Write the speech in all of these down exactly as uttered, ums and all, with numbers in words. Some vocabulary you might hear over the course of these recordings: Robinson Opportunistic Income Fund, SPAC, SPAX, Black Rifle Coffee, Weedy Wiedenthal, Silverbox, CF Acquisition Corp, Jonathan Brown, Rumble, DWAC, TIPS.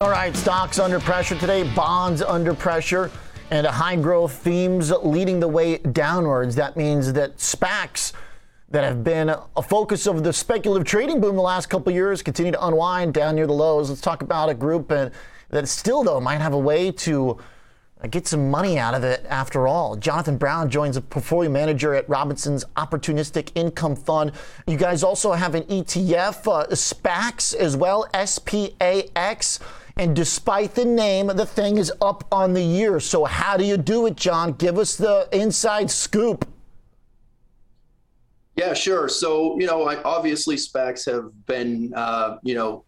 All right, stocks under pressure today, bonds under pressure, and high growth themes leading the way downwards. That means that SPACs that have been a focus of the speculative trading boom the last couple of years continue to unwind down near the lows. Let's talk about a group that still, though, might have a way to get some money out of it after all. Jonathan Brown joins a portfolio manager at Robinson's Opportunistic Income Fund. You guys also have an E T F, uh, SPAX as well, S P A X. And despite the name, the thing is up on the year. So how do you do it, John? Give us the inside scoop. Yeah, sure. So, you know, obviously SPACs have been, uh, you know,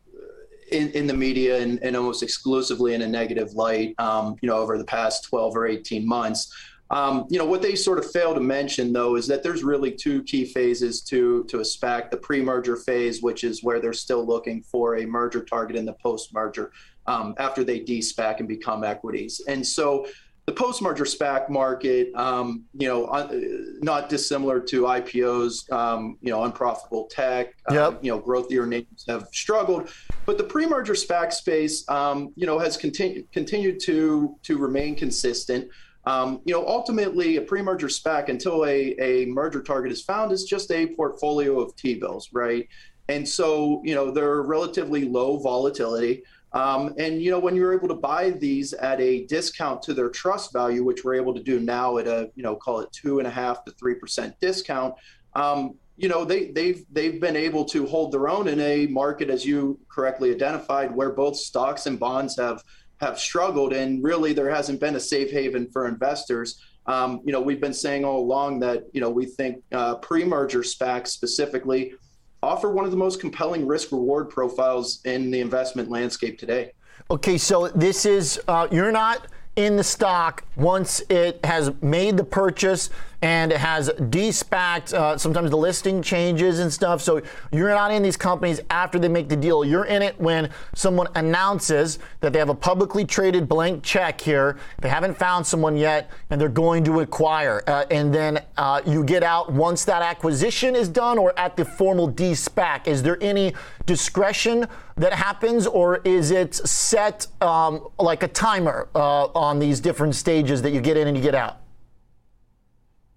in, in the media and, and almost exclusively in a negative light, um, you know, over the past twelve or eighteen months. Um, you know, what they sort of fail to mention, though, is that there's really two key phases to to a SPAC: the pre-merger phase, which is where they're still looking for a merger target, and the post-merger um, after they de-SPAC and become equities. And so the post-merger SPAC market, um, you know, un- not dissimilar to I P Os, um, you know, unprofitable tech, yep. uh, you know, growthier names have struggled. But the pre-merger SPAC space, um, you know, has continued continued to to remain consistent. Um, you know, ultimately, a pre-merger SPAC, until a, a merger target is found, is just a portfolio of T-bills, right? And so, you know, they're relatively low volatility. Um, and, you know, when you're able to buy these at a discount to their trust value, which we're able to do now at a, you know, call it two and a half to three percent discount, um, you know, they, they've they've been able to hold their own in a market, as you correctly identified, where both stocks and bonds have have struggled, and really there hasn't been a safe haven for investors. Um, you know, we've been saying all along that, you know, we think uh, pre-merger SPACs specifically offer one of the most compelling risk-reward profiles in the investment landscape today. Okay, so this is, uh, you're not in the stock once it has made the purchase and it has de-SPACed. Uh, sometimes the listing changes and stuff. So you're not in these companies after they make the deal. You're in it when someone announces that they have a publicly traded blank check here. They haven't found someone yet and they're going to acquire. Uh, and then uh, you get out once that acquisition is done or at the formal de-SPAC. Is there any discretion that happens, or is it set um, like a timer uh, on these different stages that you get in and you get out?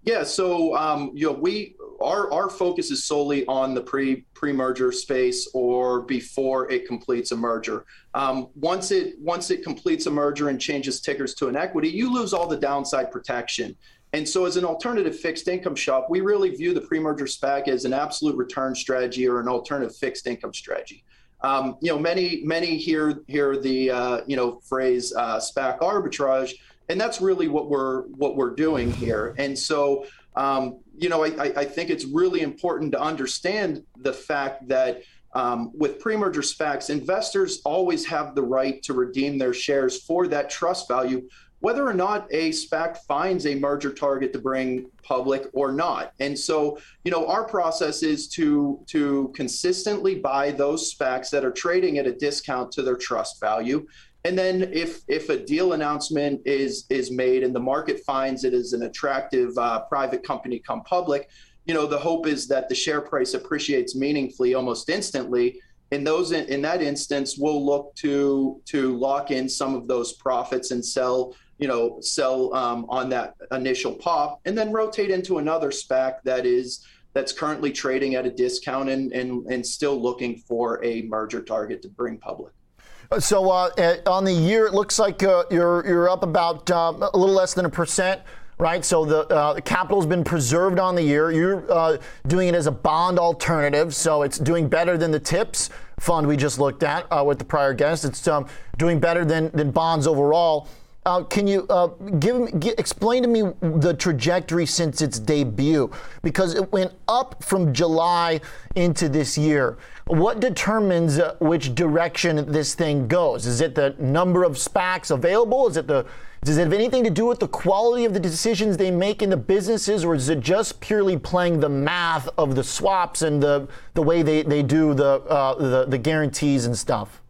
Yeah, so um, you know, we our our focus is solely on the pre pre-merger space, or before it completes a merger. Um, once it once it completes a merger and changes tickers to an equity, you lose all the downside protection. And so, as an alternative fixed income shop, we really view the pre-merger SPAC as an absolute return strategy or an alternative fixed income strategy. Um, you know, many many hear hear the uh, you know phrase uh, SPAC arbitrage. And that's really what we're what we're doing here. And so, um, you know, I, I think it's really important to understand the fact that um, with pre-merger SPACs, investors always have the right to redeem their shares for that trust value, whether or not a SPAC finds a merger target to bring public or not. And so, you know, our process is to to consistently buy those SPACs that are trading at a discount to their trust value. And then if if a deal announcement is is made and the market finds it is an attractive uh, private company come public, you know, the hope is that the share price appreciates meaningfully almost instantly. In those in, in that instance, we'll look to to lock in some of those profits and sell, you know, sell um, on that initial pop, and then rotate into another SPAC that is that's currently trading at a discount and and, and still looking for a merger target to bring public. So uh, on the year, it looks like uh, you're you're up about um, a little less than a percent, right? So the, uh, the capital's been preserved on the year. You're uh, doing it as a bond alternative, so it's doing better than the TIPS fund we just looked at uh, with the prior guest. It's um, doing better than, than bonds overall. Uh, can you uh, give, give explain to me the trajectory since its debut? Because it went up from July into this year. What determines uh, which direction this thing goes? Is it the number of SPACs available? Is it the does it have anything to do with the quality of the decisions they make in the businesses, or is it just purely playing the math of the swaps and the the way they, they do the uh, the the guarantees and stuff?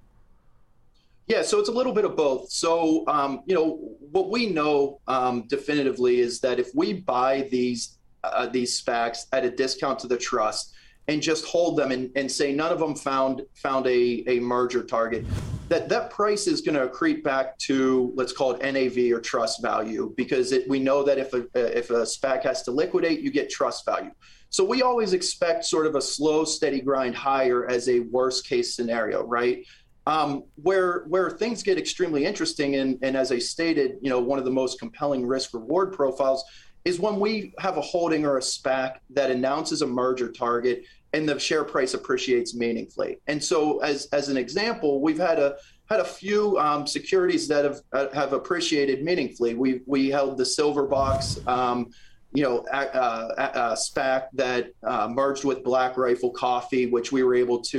Yeah, so it's a little bit of both. So, um, you know, what we know um, definitively is that if we buy these uh, these SPACs at a discount to the trust and just hold them and, and say none of them found found a, a merger target, that that price is going to accrete back to, let's call it N A V or trust value, because it, we know that if a, if a SPAC has to liquidate, you get trust value. So we always expect sort of a slow, steady grind higher as a worst case scenario, right? Um, where where things get extremely interesting, and, and as I stated, you know, one of the most compelling risk reward profiles is when we have a holding or a SPAC that announces a merger target and the share price appreciates meaningfully. And so, as as an example, we've had a had a few um, securities that have uh, have appreciated meaningfully. We we held the Silverbox, um, you know, uh, uh, uh, SPAC that uh, merged with Black Rifle Coffee, which we were able to,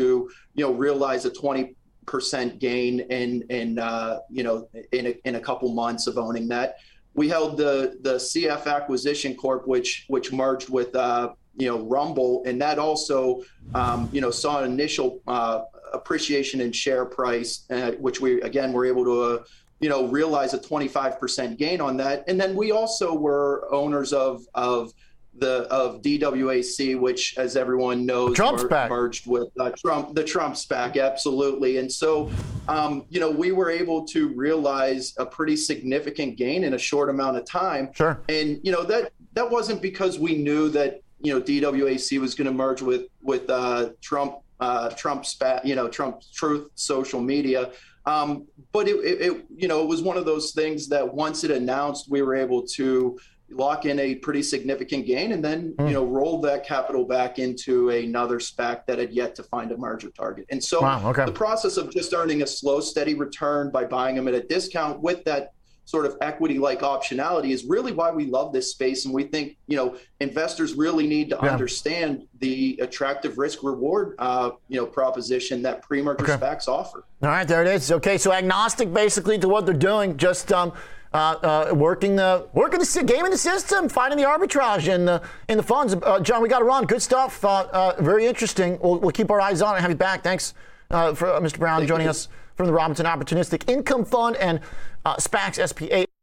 you know, realize a twenty percent gain in in uh, you know in a, in a couple months of owning that. We held the the C F Acquisition Corp, which which merged with uh, you know Rumble, and that also um, you know saw an initial uh, appreciation in share price, uh, which we again were able to uh, you know realize a twenty-five percent gain on that. And then we also were owners of of the of D W A C, which, as everyone knows, mer- merged with uh, Trump, the Trump SPAC, absolutely. And so, um, you know, we were able to realize a pretty significant gain in a short amount of time. Sure. And, you know, that that wasn't because we knew that, you know, D W A C was going to merge with with uh, Trump, uh, Trump SPAC, you know, Trump Truth Social Media. Um, but, it, it, it, you know, it was one of those things that once it announced, we were able to lock in a pretty significant gain, and then mm. you know roll that capital back into another SPAC that had yet to find a merger target. And so wow, okay. the process of just earning a slow, steady return by buying them at a discount with that sort of equity-like optionality is really why we love this space, and we think you know investors really need to yeah. understand the attractive risk-reward uh, you know proposition that pre-merger okay. SPACs offer. All right, there it is. Okay, so agnostic basically to what they're doing, just um. Uh, uh, working the working the game in the system, finding the arbitrage in the in the funds. Uh, John, we got to run. Good stuff. Uh, uh, very interesting. We'll, we'll keep our eyes on it and have you back. Thanks uh, for uh, Mister Brown Thank joining you. us from the Robinson Opportunistic Income Fund and uh, SPAX S P A.